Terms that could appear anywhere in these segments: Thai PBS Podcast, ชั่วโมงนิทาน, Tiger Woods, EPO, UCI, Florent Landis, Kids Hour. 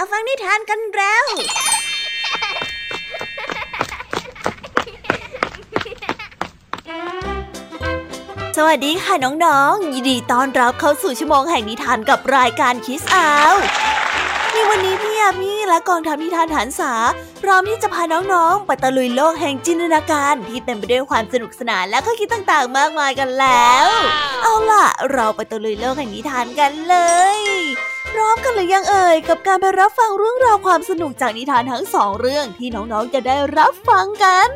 มาฟังนิทานกันแล้วสวัสดีค่ะน้องๆยินดีต้อนรับเข้าสู่ชั่วโมงแห่งนิทานกับรายการ Kids Hour ในวันนี้พี่ยามีและกองทัพนิทานหันษาพร้อมที่จะพาน้องๆไปตะลุยโลกแห่งจินตนาการที่เต็มไปด้วยความสนุกสนานและข้อคิดต่างๆมากมายกันแล้ว เอาล่ะเราไปตะลุยโลกแห่งนิทานกันเลยพร้อมกันหรือยังเอ่ยกับการไปรับฟังเรื่องราวความสนุกจากนิทานทั้งสองเรื่องที่น้องๆจะได้รับฟังกัน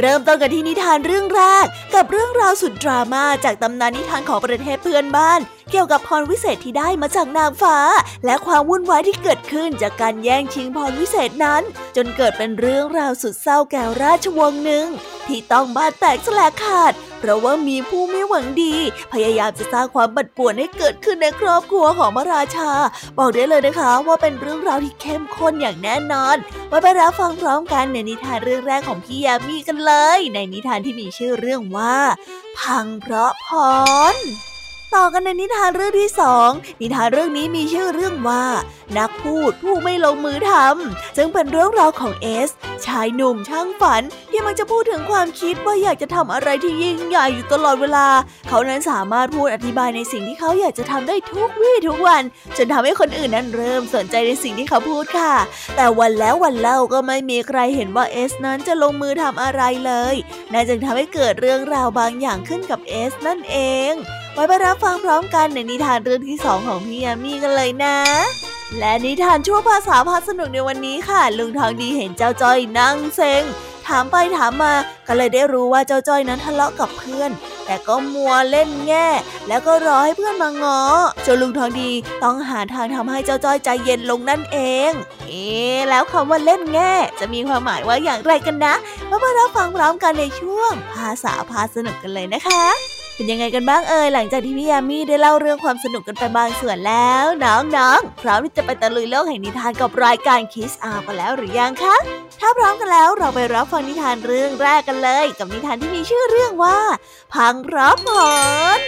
เริ่มต้นกันที่นิทานเรื่องแรกกับเรื่องราวสุดดราม่าจากตำนานนิทานของประเทศเพื่อนบ้านเกี่ยวกับพรวิเศษที่ได้มาจากนางฟ้าและความวุ่นวายที่เกิดขึ้นจากการแย่งชิงพรวิเศษนั้นจนเกิดเป็นเรื่องราวสุดเศร้าแก่ราชวงศ์หนึ่งที่ต้องบ้านแตกสลายขาดเพราะว่ามีผู้ไม่หวังดีพยายามจะสร้างความปั่นป่วนให้เกิดขึ้นในครอบครัวของพระราชาบอกได้เลยนะคะว่าเป็นเรื่องราวที่เข้มข้นอย่างแน่นอนไปรับฟังพร้อมกันในนิทานเรื่องแรกของพี่ยามีกันเลยในนิทานที่มีชื่อเรื่องว่าพังเพราะพรต่อกันในนิทานเรื่องที่สองนิทานเรื่องนี้มีชื่อเรื่องว่านักพูดผู้ไม่ลงมือทำซึ่งเป็นเรื่องราวของเอสชายหนุ่มช่างฝันที่มักจะพูดถึงความคิดว่าอยากจะทำอะไรที่ยิ่งใหญ่อยู่ตลอดเวลาเขานั้นสามารถพูดอธิบายในสิ่งที่เขาอยากจะทำได้ทุกวี่ทุกวันจนทำให้คนอื่นนั้นเริ่มสนใจในสิ่งที่เขาพูดค่ะแต่วันแล้ววันเล่าก็ไม่มีใครเห็นว่าเอสนั้นจะลงมือทำอะไรเลยนั่นจึงทำให้เกิดเรื่องราวบางอย่างขึ้นกับเอสนั่นเองไปรับฟังพร้อมกันในนิทานเรื่องที่สองของพี่ยามีกันเลยนะและนิทานชั่วภาษาพาสนุกในวันนี้ค่ะลุงทองดีเห็นเจ้าจ้อยนั่งเซ็งถามไปถามมาก็เลยได้รู้ว่าเจ้าจ้อยนั้นทะเลาะกับเพื่อนแต่ก็มัวเล่นแง่แล้วก็รอให้เพื่อนมาง้อจนลุงทองดีต้องหาทางทำให้เจ้าจ้อยใจเย็นลงนั่นเองแล้วคำว่าเล่นแง่จะมีความหมายว่าอย่างไรกันนะมารับฟังพร้อมกันในช่วงภาษาพาสนุกกันเลยนะคะเป็นยังไงกันบ้างเอ่ยหลังจากที่พี่ยามีได้เล่าเรื่องความสนุกกันไปบางส่วนแล้วน้องๆพร้อมที่จะไปตะลุยโลกแห่งนิทานกับรายการ Kids Hour กันแล้วหรือยังคะถ้าพร้อมกันแล้วเราไปรับฟังนิทานเรื่องแรกกันเลยกับนิทานที่มีชื่อเรื่องว่าพังเพราะพร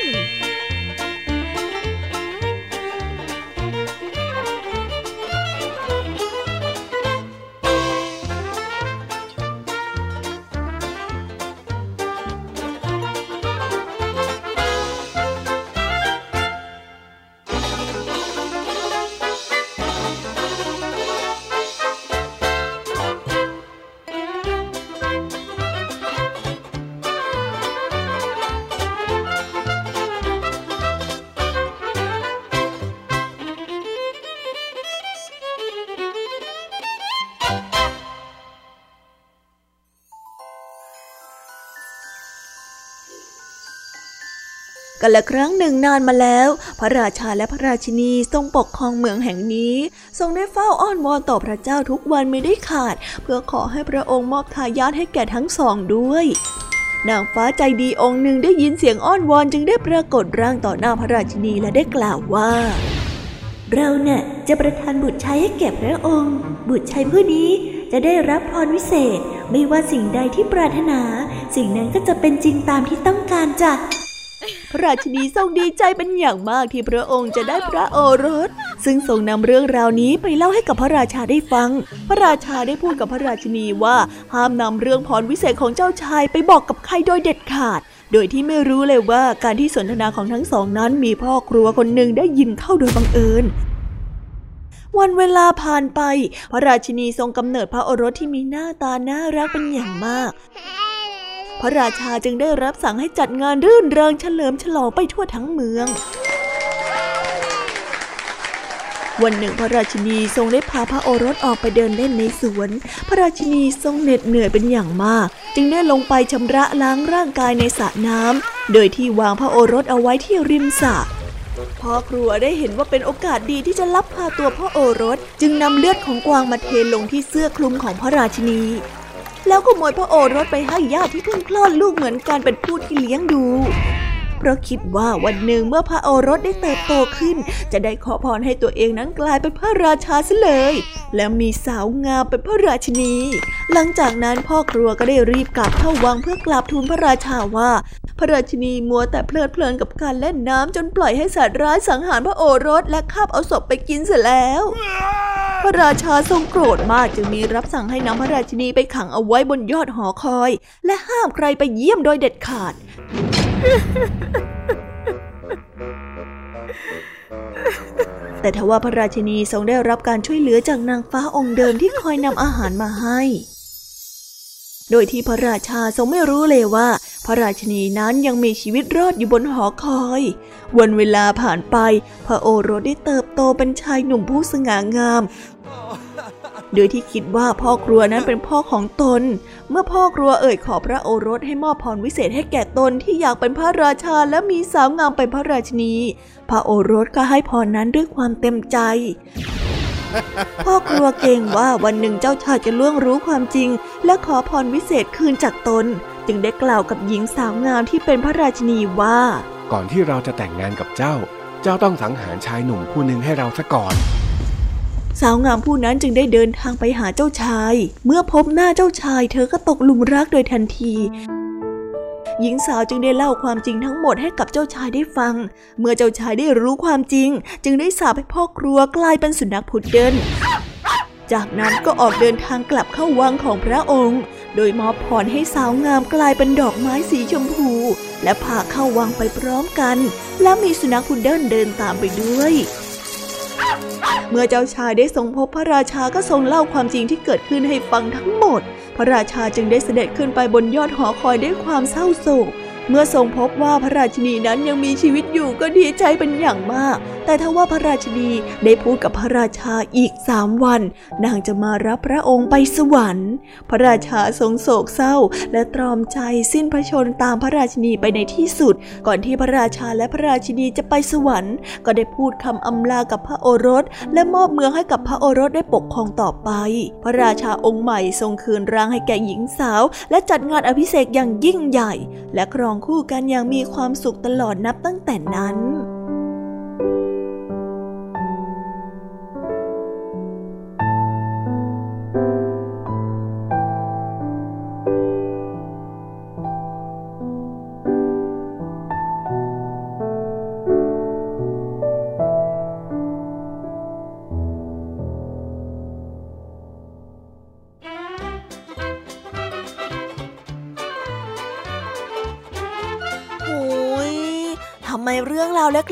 กันละครั้งหนึ่งนานมาแล้วพระราชาและพระราชินีทรงปกครองเมืองแห่งนี้ทรงได้เฝ้าอ้อนวอนต่อพระเจ้าทุกวันไม่ได้ขาดเพื่อขอให้พระองค์มอบทายาทให้แก่ทั้งสองด้วยนางฟ้าใจดีองค์หนึ่งได้ยินเสียงอ้อนวอนจึงได้ปรากฏร่างต่อหน้าพระราชินีและได้กล่าวว่าเราเนี่ยจะประทานบุตรชายให้แก่พระองค์บุตรชายผู้นี้จะได้รับพรวิเศษไม่ว่าสิ่งใดที่ปรารถนาสิ่งนั้นก็จะเป็นจริงตามที่ต้องการจ้ะพระราชินีทรงดีใจเป็นอย่างมากที่พระองค์จะได้พระโอรสซึ่งทรงนำเรื่องราวนี้ไปเล่าให้กับพระราชาได้ฟังพระราชาได้พูดกับพระราชินีว่าห้ามนำเรื่องพรวิเศษของเจ้าชายไปบอกกับใครโดยเด็ดขาดโดยที่ไม่รู้เลยว่าการที่สนทนาของทั้งสองนั้นมีพ่อครัวคนหนึ่งได้ยินเข้าโดยบังเอิญวันเวลาผ่านไปพระราชินีทรงกำเนิดพระโอรสที่มีหน้าตาน่ารักเป็นอย่างมากพระราชาจึงได้รับสั่งให้จัดงานรื่นเริงเฉลิมฉลองไปทั่วทั้งเมืองวันหนึ่งพระราชินีทรงได้พาพระโอรสออกไปเดินเล่นในสวนพระราชินีทรงเหน็ดเหนื่อยเป็นอย่างมากจึงได้ลงไปชำระล้างร่างกายในสระน้ำโดยที่วางพระโอรสเอาไว้ที่ริมสระพ่อครัวได้เห็นว่าเป็นโอกาสดีที่จะลักพาตัวพระโอรสจึงนำเลือดของกวางมาเทลงที่เสื้อคลุมของพระราชินีแล้วขโมยพระโอรสไปให้ญาติที่เพิ่งคลอดลูกเหมือนกันเป็นผู้ที่เลี้ยงดูเพราะคิดว่าวันหนึ่งเมื่อพระโอรสได้เติบโตขึ้นจะได้ขอพรให้ตัวเองนั้นกลายเป็นพระราชาซะเลยแล้วมีสาวงามเป็นพระราชินีหลังจากนั้นพ่อครัวก็ได้รีบกลับเข้าวังเพื่อกราบทูลพระราชาว่าพระราชินีมัวแต่เพลิดเพลินกับการเล่นน้ำจนปล่อยให้สัตว์ร้ายสังหารพระโอรสและคาบเอาศพไปกินเสียแล้ว พระราชาทรงโกรธมากจึงมีรับสั่งให้นำพระราชินีไปขังเอาไว้บนยอดหอคอยและห้ามใครไปเยี่ยมโดยเด็ดขาด แต่ทว่าพระราชินีทรงได้รับการช่วยเหลือจากนางฟ้าองค์เดิมที่คอยนำอาหารมาให้โดยที่พระราชาทรงไม่รู้เลยว่าพระราชินีนั้นยังมีชีวิตรอดอยู่บนหอคอยวันเวลาผ่านไปพระโอรสได้เติบโตเป็นชายหนุ่มผู้สง่างามโดยที่คิดว่าพ่อครัวนั้นเป็นพ่อของตนเมื่อพ่อครัวเอ่ยขอพระโอรสให้มอบพรวิเศษให้แก่ตนที่อยากเป็นพระราชาและมีสาวงามเป็นพระราชินีพระโอรสก็ให้พรนั้นด้วยความเต็มใจพ่อครัวเกรงว่าวันหนึ่งเจ้าชายจะล่วงรู้ความจริงและขอพรวิเศษคืนจากตนจึงได้กล่าวกับหญิงสาวงามที่เป็นพระราชินีว่าก่อนที่เราจะแต่งงานกับเจ้าต้องสังหารชายหนุ่มผู้หนึ่งให้เราซะก่อนสาวงามผู้นั้นจึงได้เดินทางไปหาเจ้าชายเมื่อพบหน้าเจ้าชายเธอก็ตกหลุมรักโดยทันทีหญิงสาวจึงได้เล่าความจริงทั้งหมดให้กับเจ้าชายได้ฟังเมื่อเจ้าชายได้รู้ความจริงจึงได้สาปให้พ่อครัวกลายเป็นสุนัขพุดเดิ้ลจากนั้นก็ออกเดินทางกลับเข้าวังของพระองค์โดยมอบพรให้สาวงามกลายเป็นดอกไม้สีชมพูและพาเข้าวังไปพร้อมกันและมีสุนัขพุดเดิ้ลเดินตามไปด้วยเมื่อเจ้าชายได้ทรงพบพระราชาก็ทรงเล่าความจริงที่เกิดขึ้นให้ฟังทั้งหมดพระราชาจึงได้เสด็จขึ้นไปบนยอดหอคอยด้วยความเศร้าโศกเมื่อทรงพบว่าพระราชินีนั้นยังมีชีวิตอยู่ก็ดีใจเป็นอย่างมากแต่ทว่าพระราชินีได้พูดกับพระราชาอีก3 วันนางจะมารับพระองค์ไปสวรรค์พระราชาทรงโศกเศร้าและตรอมใจสิ้นพระชนม์ตามพระราชินีไปในที่สุดก่อนที่พระราชาและพระราชินีจะไปสวรรค์ก็ได้พูดคำอำลากับพระโอรสและมอบเมืองให้กับพระโอรสได้ปกครองต่อไปพระราชาองค์ใหม่ทรงคืนร่างให้แก่หญิงสาวและจัดงานอภิเษกอย่างยิ่งใหญ่และครองคู่กันอย่างมีความสุขตลอดนับตั้งแต่นั้น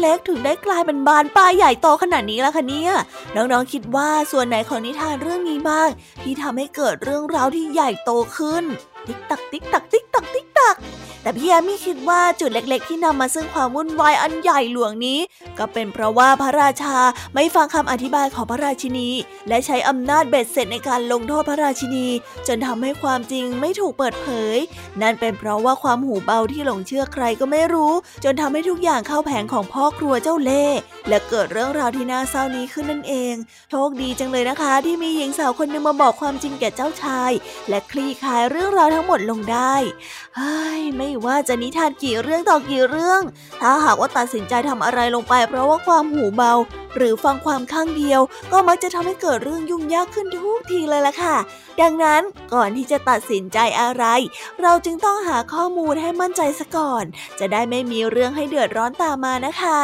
เล็กๆถึงได้กลายเป็นบานปลายใหญ่โตขนาดนี้ล่ะคะเนี่ยน้องๆคิดว่าส่วนไหนของนิทานเรื่องนี้บ้างที่ทำให้เกิดเรื่องราวที่ใหญ่โตขึ้นติ๊กตักติ๊กตักติ๊กตักติ๊กตักแต่พี่แอมมี่คิดว่าจุดเล็กๆที่นำมาซึ่งความวุ่นวายอันใหญ่หลวงนี้ก็เป็นเพราะว่าพระราชาไม่ฟังคำอธิบายของพระราชินีและใช้อำนาจเบ็ดเสร็จในการลงโทษพระราชินีจนทำให้ความจริงไม่ถูกเปิดเผยนั่นเป็นเพราะว่าความหูเบาที่หลงเชื่อใครก็ไม่รู้จนทำให้ทุกอย่างเข้าแผงของพ่อครัวเจ้าเล่ห์และเกิดเรื่องราวที่น่าเศร้านี้ขึ้นนั่นเองโชคดีจังเลยนะคะที่มีหญิงสาวคนนึงมาบอกความจริงแก่เจ้าชายและคลี่คลายเรื่องราวทั้งหมดลงได้เฮ้ยไม่ว่าจะนิทานกี่เรื่องต่อกี่เรื่องถ้าหากว่าตัดสินใจทำอะไรลงไปเพราะว่าความหูเบาหรือฟังความข้างเดียวก็มักจะทำให้เกิดเรื่องยุ่งยากขึ้นทุกทีเลยล่ะค่ะดังนั้นก่อนที่จะตัดสินใจอะไรเราจึงต้องหาข้อมูลให้มั่นใจซะก่อนจะได้ไม่มีเรื่องให้เดือดร้อนตามมานะคะ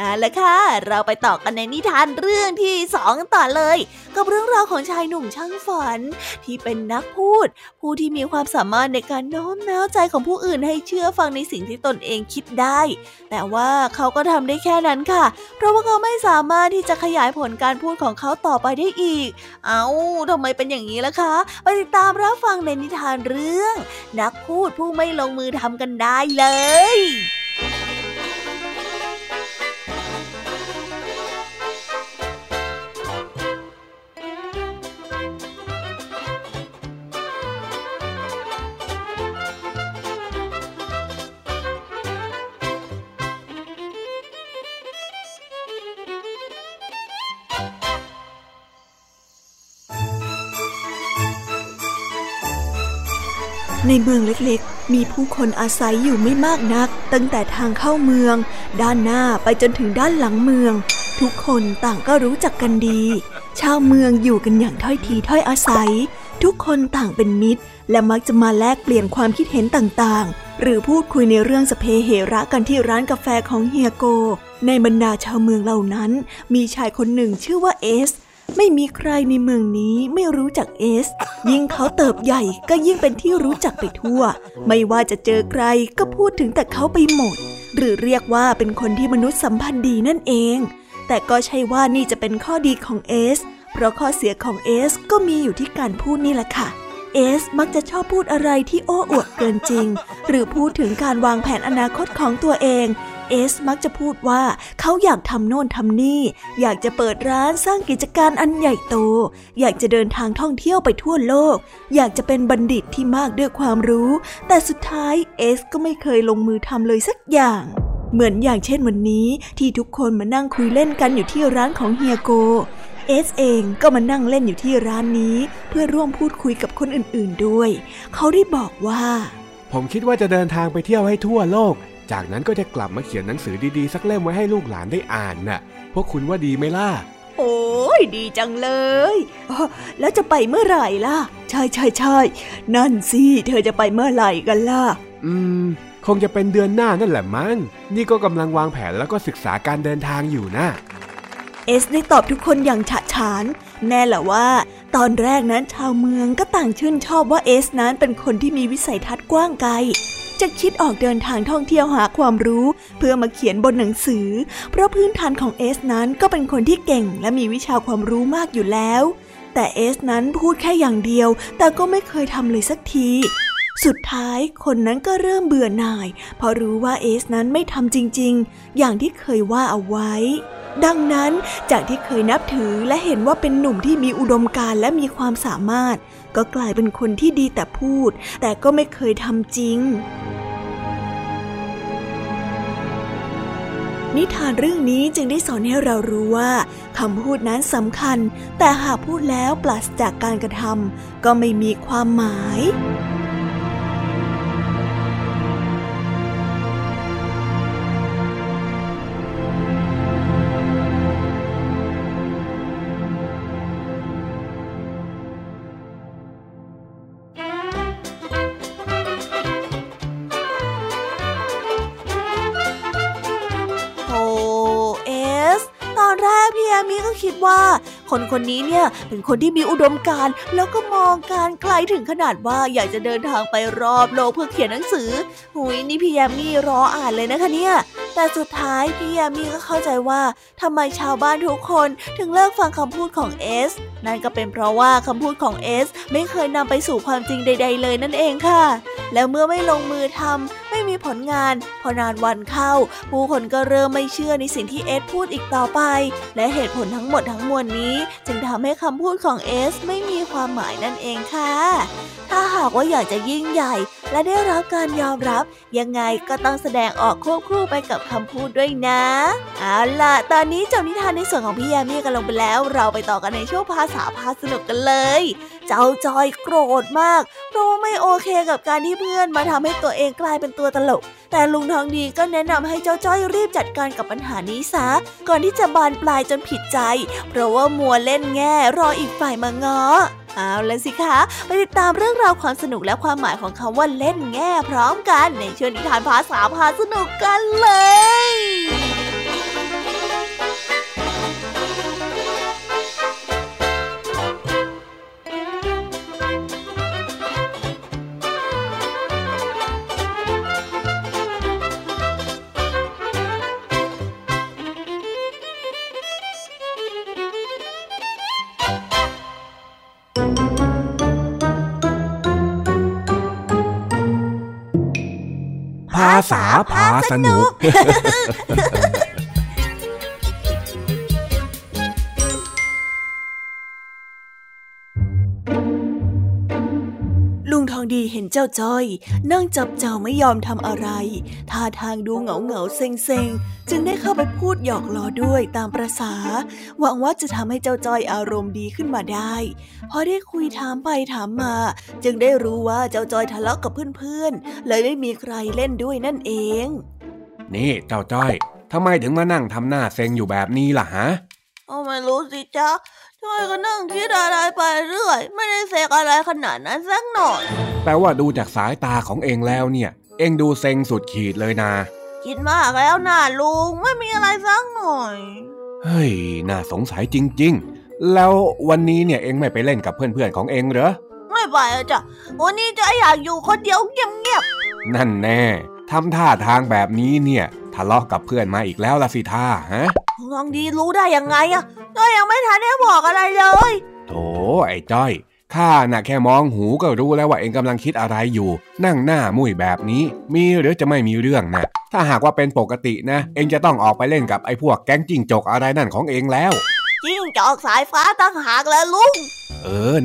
เอาล่ะค่ะเราไปต่อกันในนิทานเรื่องที่2กันต่อเลยกับเรื่องราวของชายหนุ่มช่างฝันที่เป็นนักพูดผู้ที่มีความสามารถในการโน้มน้าวใจของผู้อื่นให้เชื่อฟังในสิ่งที่ตนเองคิดได้แต่ว่าเขาก็ทำได้แค่นั้นค่ะเพราะว่าเขาไม่สามารถที่จะขยายผลการพูดของเขาต่อไปได้อีกเอาทำไมเป็นอย่างนี้ล่ะคะไปติดตามรับฟังในนิทานเรื่องนักพูดผู้ไม่ลงมือทำกันได้เลยในเมืองเล็กๆมีผู้คนอาศัยอยู่ไม่มากนักตั้งแต่ทางเข้าเมืองด้านหน้าไปจนถึงด้านหลังเมืองทุกคนต่างก็รู้จักกันดีชาวเมืองอยู่กันอย่างถ้อยทีถ้อยอาศัยทุกคนต่างเป็นมิตรและมักจะมาแลกเปลี่ยนความคิดเห็นต่างๆหรือพูดคุยในเรื่องสเปเหระกันที่ร้านกาแฟของเฮียโกในบรรดาชาวเมืองเหล่านั้นมีชายคนหนึ่งชื่อว่าเอส ไม่มีใครในเมืองนี้ไม่รู้จักเอสยิ่งเขาเติบใหญ่ก็ยิ่งเป็นที่รู้จักไปทั่วไม่ว่าจะเจอใครก็พูดถึงแต่เขาไปหมดหรือเรียกว่าเป็นคนที่มนุษย์สัมพันธ์ดีนั่นเองแต่ก็ใช่ว่านี่จะเป็นข้อดีของเอสเพราะข้อเสียของเอสก็มีอยู่ที่การพูดนี่แหละค่ะเอสมักจะชอบพูดอะไรที่โอ้อวดเกินจริงหรือพูดถึงการวางแผนอนาคตของตัวเองเอสมักจะพูดว่าเขาอยากทำโน่นทำนี่อยากจะเปิดร้านสร้างกิจการอันใหญ่โตอยากจะเดินทางท่องเที่ยวไปทั่วโลกอยากจะเป็นบัณฑิตที่มากด้วยความรู้แต่สุดท้ายเอสก็ไม่เคยลงมือทำเลยสักอย่างเหมือนอย่างเช่นวันนี้ที่ทุกคนมานั่งคุยเล่นกันอยู่ที่ร้านของเฮียโกเอสเองก็มานั่งเล่นอยู่ที่ร้านนี้เพื่อร่วมพูดคุยกับคนอื่นๆด้วยเขาได้บอกว่าผมคิดว่าจะเดินทางไปเที่ยวให้ทั่วโลกจากนั้นก็จะกลับมาเขียนหนังสือดีๆสักเล่มไว้ให้ลูกหลานได้อ่านน่ะพวกคุณว่าดีไหมล่ะโอ้ยดีจังเลยแล้วจะไปเมื่อไหร่ล่ะใช่ๆๆนั่นสิเธอจะไปเมื่อไหร่กันล่ะคงจะเป็นเดือนหน้านั่นแหละมั้งนี่ก็กำลังวางแผนแล้วก็ศึกษาการเดินทางอยู่นะเอสได้ตอบทุกคนอย่างฉะฉานแน่แหละว่าตอนแรกนั้นชาวเมืองก็ต่างชื่นชอบว่าเอสนั้นเป็นคนที่มีวิสัยทัศน์กว้างไกลจะคิดออกเดินทางท่องเที่ยวหาความรู้เพื่อมาเขียนบนหนังสือเพราะพื้นฐานของเอสนั้นก็เป็นคนที่เก่งและมีวิชาความรู้มากอยู่แล้วแต่เอสนั้นพูดแค่อย่างเดียวแต่ก็ไม่เคยทำเลยสักทีสุดท้ายคนนั้นก็เริ่มเบื่อหน่ายเพราะรู้ว่าเอสนั้นไม่ทำจริงๆอย่างที่เคยว่าเอาไว้ดังนั้นจากที่เคยนับถือและเห็นว่าเป็นหนุ่มที่มีอุดมการณ์และมีความสามารถก็กลายเป็นคนที่ดีแต่พูดแต่ก็ไม่เคยทำจริงนิทานเรื่องนี้จึงได้สอนให้เรารู้ว่าคำพูดนั้นสำคัญแต่หากพูดแล้วปราศจากการกระทำก็ไม่มีความหมายคนคนนี้เนี่ยเป็นคนที่มีอุดมการณ์แล้วก็มองการไกลถึงขนาดว่าอยากจะเดินทางไปรอบโลกเพื่อเขียนหนังสือหุยนี่พี่ยามี่รออ่านเลยนะคะเนี่ยแต่สุดท้ายพี่ยามี่ก็เข้าใจว่าทำไมชาวบ้านทุกคนถึงเลิกฟังคำพูดของเอสนั่นก็เป็นเพราะว่าคำพูดของเอสไม่เคยนำไปสู่ความจริงใดๆเลยนั่นเองค่ะแล้วเมื่อไม่ลงมือทำไม่มีผลงานพอนานวันเข้าผู้คนก็เริ่มไม่เชื่อในสิ่งที่เอสพูดอีกต่อไปและเหตุผลทั้งหมดทั้งมวลนี้จึงทำให้คำพูดของเอสไม่มีความหมายนั่นเองค่ะถ้าหากว่าอยากจะยิ่งใหญ่และได้รับการยอมรับยังไงก็ต้องแสดงออกควบคู่ไปกับคำพูดด้วยนะเอาล่ะตอนนี้จบนิทานในส่วนของพี่ยามีกันลงไปแล้วเราไปต่อกันในช่วงภาษาพาสนุกกันเลยเจ้าจอยโกรธมากเพราะไม่โอเคกับการที่เพื่อนมาทำให้ตัวเองกลายเป็นตัวตลกแต่ลุงทองดีก็แนะนำให้เจ้าจ้อยรีบจัดการกับปัญหานี้ซะก่อนที่จะบานปลายจนผิดใจเพราะว่ามัวเล่นแง่รออีกฝ่ายมาง้อเอาล่ะสิคะไปติดตามเรื่องราวความสนุกและความหมายของคำว่าเล่นแง่พร้อมกันในช่วงนิทานภาษาพาสนุกกันเลยภาษาพาสนุกลุงทองดีเห็นเจ้าจ้อยนั่งจับเจ้าไม่ยอมทำอะไรท่าทางดูเหงาเซ็งๆจึงได้เข้าไปพูดหยอกล้อด้วยตามประสาหวังว่าจะทำให้เจ้าจ้อยอารมณ์ดีขึ้นมาได้พอได้คุยถามไปถามมาจึงได้รู้ว่าเจ้าจ้อยทะเลาะกับเพื่อนๆเลยไม่มีใครเล่นด้วยนั่นเองนี่เจ้าจ้อยทำไมถึงมานั่งทำหน้าเซ็งอยู่แบบนี้ล่ะฮะไม่รู้สิจ๊ะจ้อยก็นั่งคิดอะไรไปเรื่อยไม่ได้เซ็งอะไรขนาดนั้นสักหน่อยแปลว่าดูจากสายตาของเองแล้วเนี่ยเองดูเซ็งสุดขีดเลยนะคิดมากแล้วนะลุงไม่มีอะไรสักหน่อยเฮ้ยน่าสงสัยจริงๆ แล้ววันนี้เนี่ยเอ็งไม่ไปเล่นกับเพื่อนๆของเอ็งเหรอไม่ไปจ้ะวันนี้จะอยากอยู่คนเดียวเงียบๆนั่นแน่ทำท่าทางแบบนี้เนี่ยทะเลาะกับเพื่อนมาอีกแล้วล่ะสิท่าฮะน้องดีรู้ได้ยังไงอ่ะก็ยังไม่ทันได้บอกอะไรเลยโถไอ้จ้อยข้าน่ะแค่มองหูก็รู้แล้วว่าเอ็งกำลังคิดอะไรอยู่นั่งหน้ามุ่ยแบบนี้มีหรือจะไม่มีเรื่องนะถ้าหากว่าเป็นปกตินะเอ็งจะต้องออกไปเล่นกับไอ้พวกแก๊งจิ้งจกอะไรนั่นของเอ็งแล้วจิ้งจอกสายฟ้าตั้งหากแล้วลุง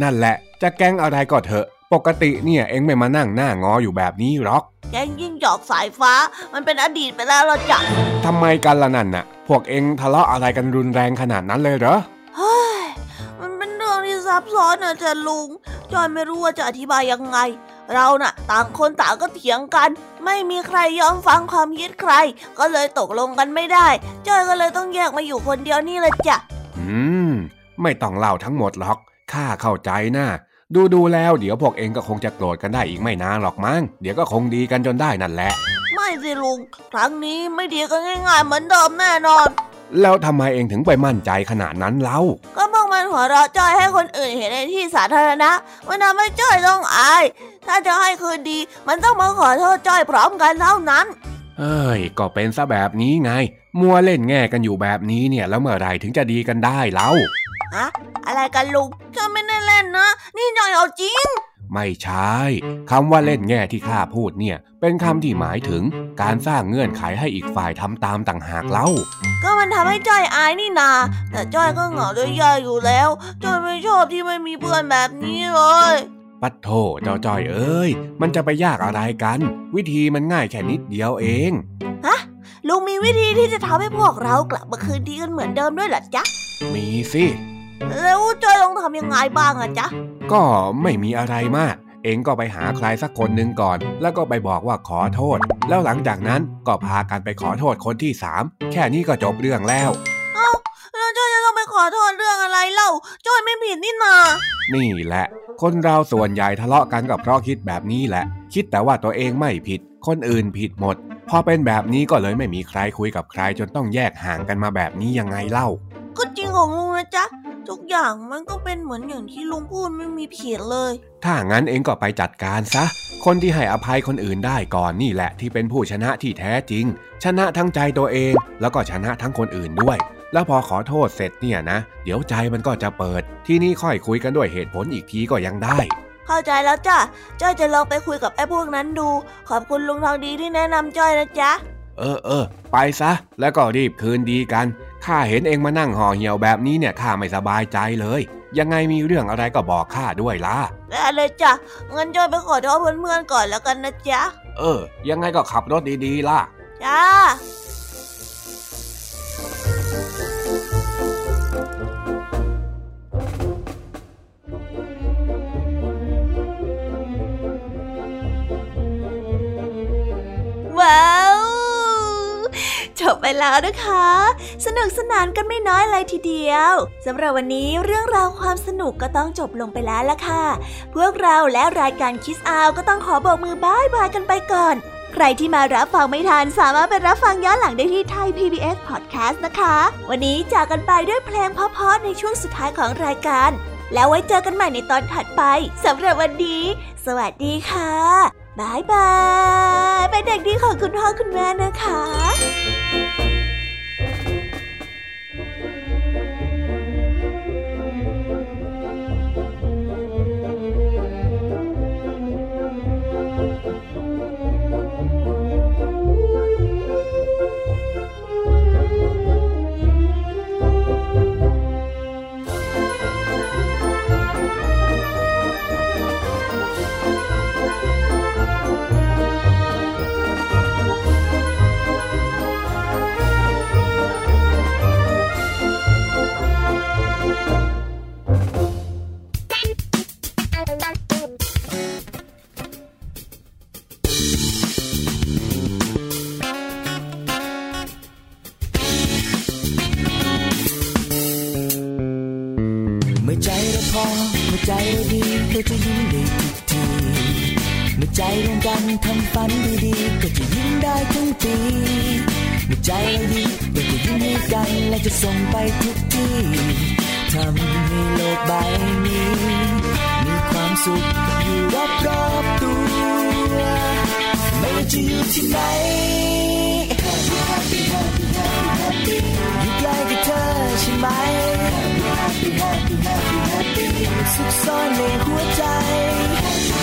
นั่นแหละจะแก๊งอะไรก็เถอะปกติเนี่ยเอ็งไม่มานั่งหน้างออยู่แบบนี้หรอกแก๊งจิ้งจอกสายฟ้ามันเป็นอดีตไปแล้วล่ะจ้ะทำไมกันล่ะนั่นน่ะพวกเอ็งทะเลาะอะไรกันรุนแรงขนาดนั้นเลยเหรอซับซ้อนนะจ้ะลุงจอยไม่รู้ว่าจะอธิบายยังไงเราน่ะต่างคนต่างก็เถียงกันไม่มีใครยอมฟังความคิดใครก็เลยตกลงกันไม่ได้จอยก็เลยต้องแยกมาอยู่คนเดียวนี่แหละจ้ะไม่ต้องเล่าทั้งหมดหรอกข้าเข้าใจนะดูแล้วเดี๋ยวพวกเองก็คงจะโกรธกันได้อีกไม่นานหรอกมั้งเดี๋ยวก็คงดีกันจนได้นั่นแหละไม่สิลุงครั้งนี้ไม่ดีกันง่ายๆเหมือนเดิมแน่นอนแล้วทำไมเองถึงไปมั่นใจขนาดนั้นเล่าก็พวกมันหัวเราะจ้อยให้คนอื่นเห็นในที่สาธารณะมันทำให้จ้อยต้องอายถ้าจะให้คืนดีมันต้องมาขอโทษจ้อยพร้อมกันเท่านั้นก็เป็นซะแบบนี้ไงมัวเล่นแง่กันอยู่แบบนี้เนี่ยแล้วเมื่อไหร่ถึงจะดีกันได้เล่าอะอะไรกันลุงจ้อยไม่ได้เล่นนะนี่จ้อยเอาจริงไม่ใช่คำว่าเล่นแง่ที่ข้าพูดเนี่ยเป็นคำที่หมายถึงการสร้างเงื่อนไขให้อีกฝ่ายทำตามต่างหากเล่าก็มันทำให้จ้อยอายนี่นาแต่จ้อยก็เหงาด้วยย่อยอยู่แล้วจ้อยไม่ชอบที่ไม่มีเพื่อนแบบนี้เลยปัดโถเจ้าจ้อยเอ้ยมันจะไปยากอะไรกันวิธีมันง่ายแค่นิดเดียวเองฮะลุงมีวิธีที่จะทำให้พวกเรากลับมาคืนดีกันเหมือนเดิมด้วยหรอจ๊ะมีสิแล้วจ้อยต้องทำยังไงบ้างอะจ๊ะก็ไม่มีอะไรมากเองก็ไปหาใครสักคนหนึ่งก่อนแล้วก็ไปบอกว่าขอโทษแล้วหลังจากนั้นก็พากันไปขอโทษคนที่3แค่นี้ก็จบเรื่องแล้วแล้วจ้อยจะต้องไปขอโทษเรื่องอะไรเล่าจ้อยไม่ผิดนี่นานี่แหละคนเราส่วนใหญ่ทะเลาะกันก็เพราะคิดแบบนี้แหละคิดแต่ว่าตัวเองไม่ผิดคนอื่นผิดหมดพอเป็นแบบนี้ก็เลยไม่มีใครคุยกับใครจนต้องแยกห่างกันมาแบบนี้ยังไงเล่าก็จริงของลุงนะจ๊ะทุกอย่างมันก็เป็นเหมือนอย่างที่ลุงพูดไม่มีผิดเลยถ้างั้นเองก็ไปจัดการซะคนที่ให้อภัยคนอื่นได้ก่อนนี่แหละที่เป็นผู้ชนะที่แท้จริงชนะทั้งใจตัวเองแล้วก็ชนะทั้งคนอื่นด้วยแล้วพอขอโทษเสร็จเนี่ยนะเดี๋ยวใจมันก็จะเปิดที่นี่ค่อยคุยกันด้วยเหตุผลอีกทีก็ยังได้เข้าใจแล้วจ้ะจ้อยจะลองไปคุยกับไอ้พวกนั้นดูขอบคุณลุงทองดีที่แนะนำจ้อยนะจ๊ะไปซะแล้วก็รีบคืนดีกันข้าเห็นเองมานั่งห่อเหี่ยวแบบนี้เนี่ยข้าไม่สบายใจเลยยังไงมีเรื่องอะไรก็บอกข้าด้วยล่ะได้เลยจ้ะงั้นจ้อยไปขอโทษเพื่อนๆก่อนแล้วกันนะจ๊ะยังไงก็ขับรถดีๆล่ะจ้าว้าวจบไปแล้วนะคะสนุกสนานกันไม่น้อยเลยทีเดียวสำหรับวันนี้เรื่องราวความสนุกก็ต้องจบลงไปแล้วล่ะค่ะพวกเราและรายการ Kids Hour ก็ต้องขอโบกมือบ๊ายบายกันไปก่อนใครที่มารับฟังไม่ทันสามารถไปรับฟังย้อนหลังได้ที่ Thai PBS Podcast นะคะวันนี้จากกันไปด้วยเพลงเพราะๆในช่วงสุดท้ายของรายการแล้วไว้เจอกันใหม่ในตอนถัดไปสำหรับวันนี้สวัสดีค่ะบ๊ายบายเป็นเด็กดีของคุณพ่อคุณแม่นะคะใจดีเราจะยิ้มให้กันและจะส่งไปทุกที่ทำ นี้มีความสุขอยู่รอบๆตัวไม่ว่าจะอยู่ที่ไหน Happy Happy Happy Happy อยู่ใกล้กับเธอใช่ไหม Happy Happy Happy Happy สุขซ่อนในหัวใจ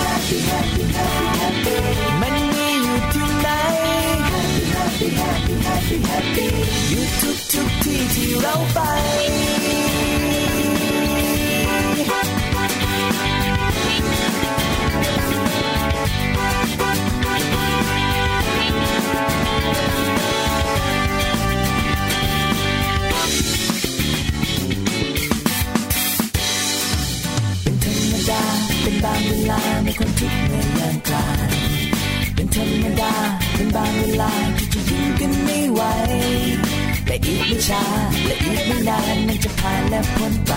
Happy Happy Happy Happy มันมีอยู่ที่ไหน Happy Happy Happy Happy อยู่ทุกๆที่ที่เราไปเป็นธรรมดาเป็นบางเวลาในคนทุกเมื่อยามกลางเป็นธรรมดาเป็นบางเวลาที่จะยิ้มกันไม่ไหวและอีกไม่ช้าและอีกไม่นานมันจะผ่านและพ้นไป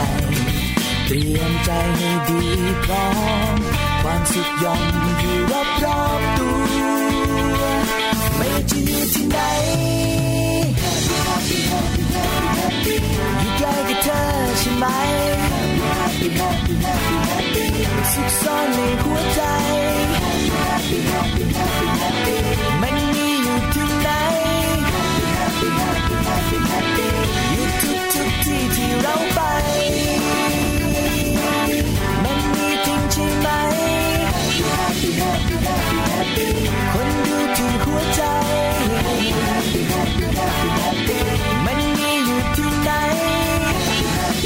เตรียมใจให้ดีพร้อมความสุขย่อมอยู่รอบๆตัวไม่ว่าจะอยู่ที่ไหน Happy Happy Happy Happy Happy อยู่ใกล้กับเธอใช่ไหม Happy Happy Happy Happy สุขซ่อนในหัวใจ Happy Happy Happy Happy มันมีอยู่ที่ไหน Happy Happy Happy Happy Happy อยู่ทุกๆที่ที่เราไปคนดูที่หัวใจมันมีอยู่ที่ไหนอ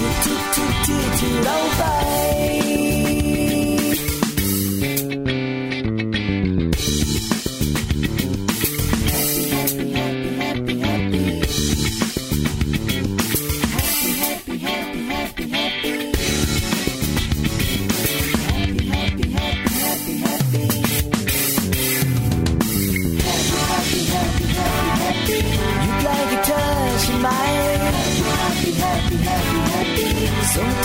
ยู่ทุกๆที่ที่เราไปส่งต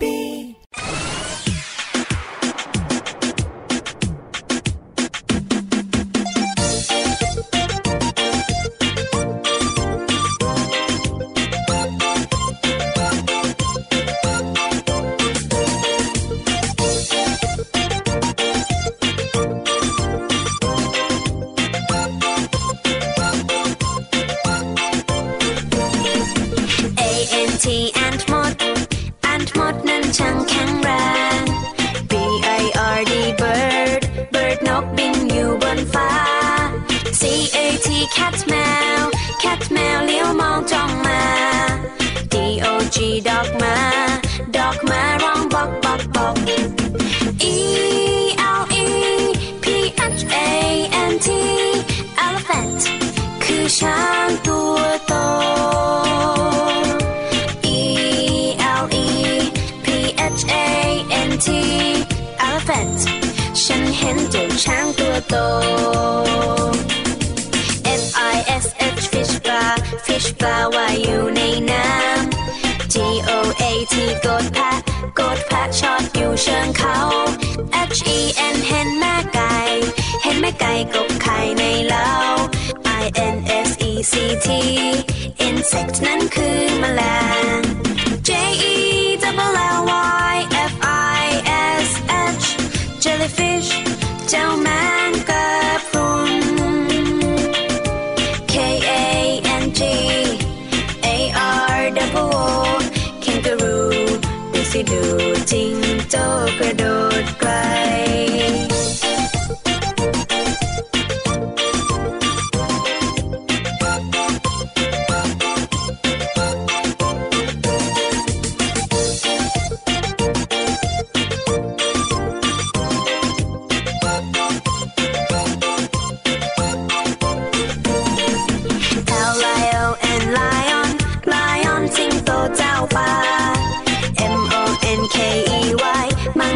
M-O-N-K-E-Y มา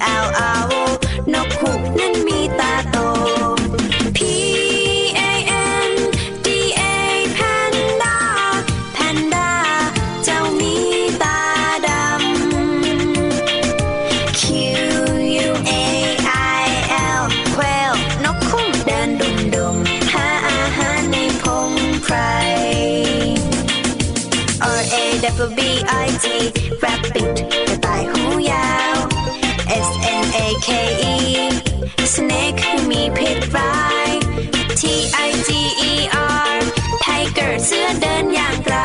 L R O นกฮูกนั้นมีตาโต P A N D A Panda Panda เจ้ามีตาดำ Q U A I L Quail นกฮูกเดินดุ่มๆหาอาหารในพงไพร R A W B I T Rabbit K E Snake มีพิษร้าย T I G E R Tiger เสือเดินอย่างไร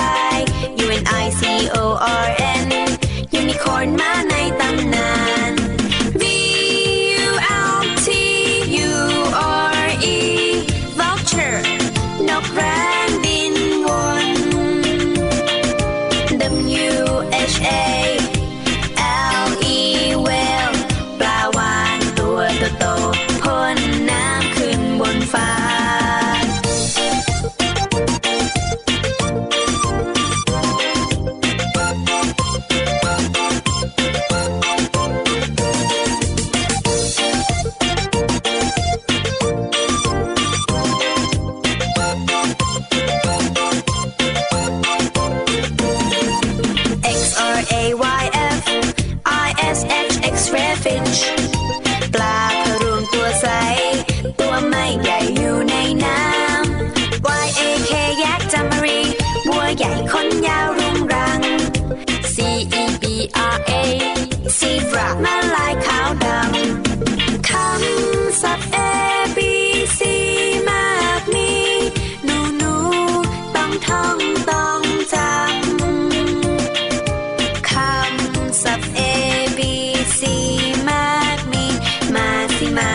U N I C O R N Unicorn มาในตำนาน V U L T U R E Vulture นกแร้นบินวน W H A L E Whaleโตพ่นน้ำขึ้นบนฟ้าZebra มาลายขาวดำคำศัพท์ A B C มากมีหนูๆต้องท่องต้องจำคำศัพท์ A B C มากมีมาสิมา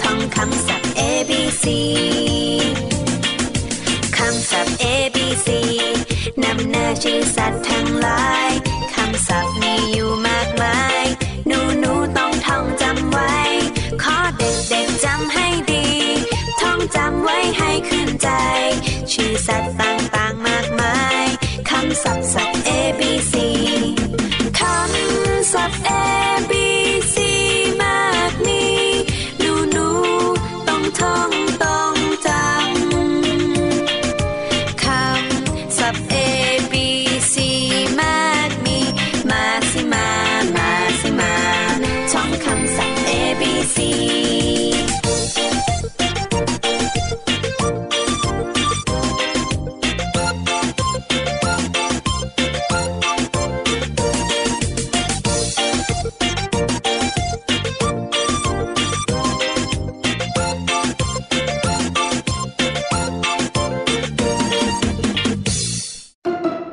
ท่องคำศัพท์ A B C คำศัพท์ A B C นำหน้าชื่อสัตว์ทั้งหลายคำศัพท์มีอยู่มากมายหนูต้องท่องจำไว้ขอเด็กๆจำให้ดีท่องจำไว้ให้ขึ้นใจชื่อสัตว์ต่างๆมากมายคำศัพท์สัตว์ A B C คำศัพท์ A B C มากมีหนูต้องท่องต้องจำคำศัพท์ A B C มากมีมาสิมาท่องคำศัพท์ A B C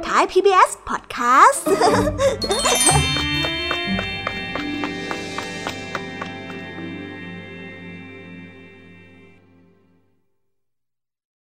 Thai PBS Podcast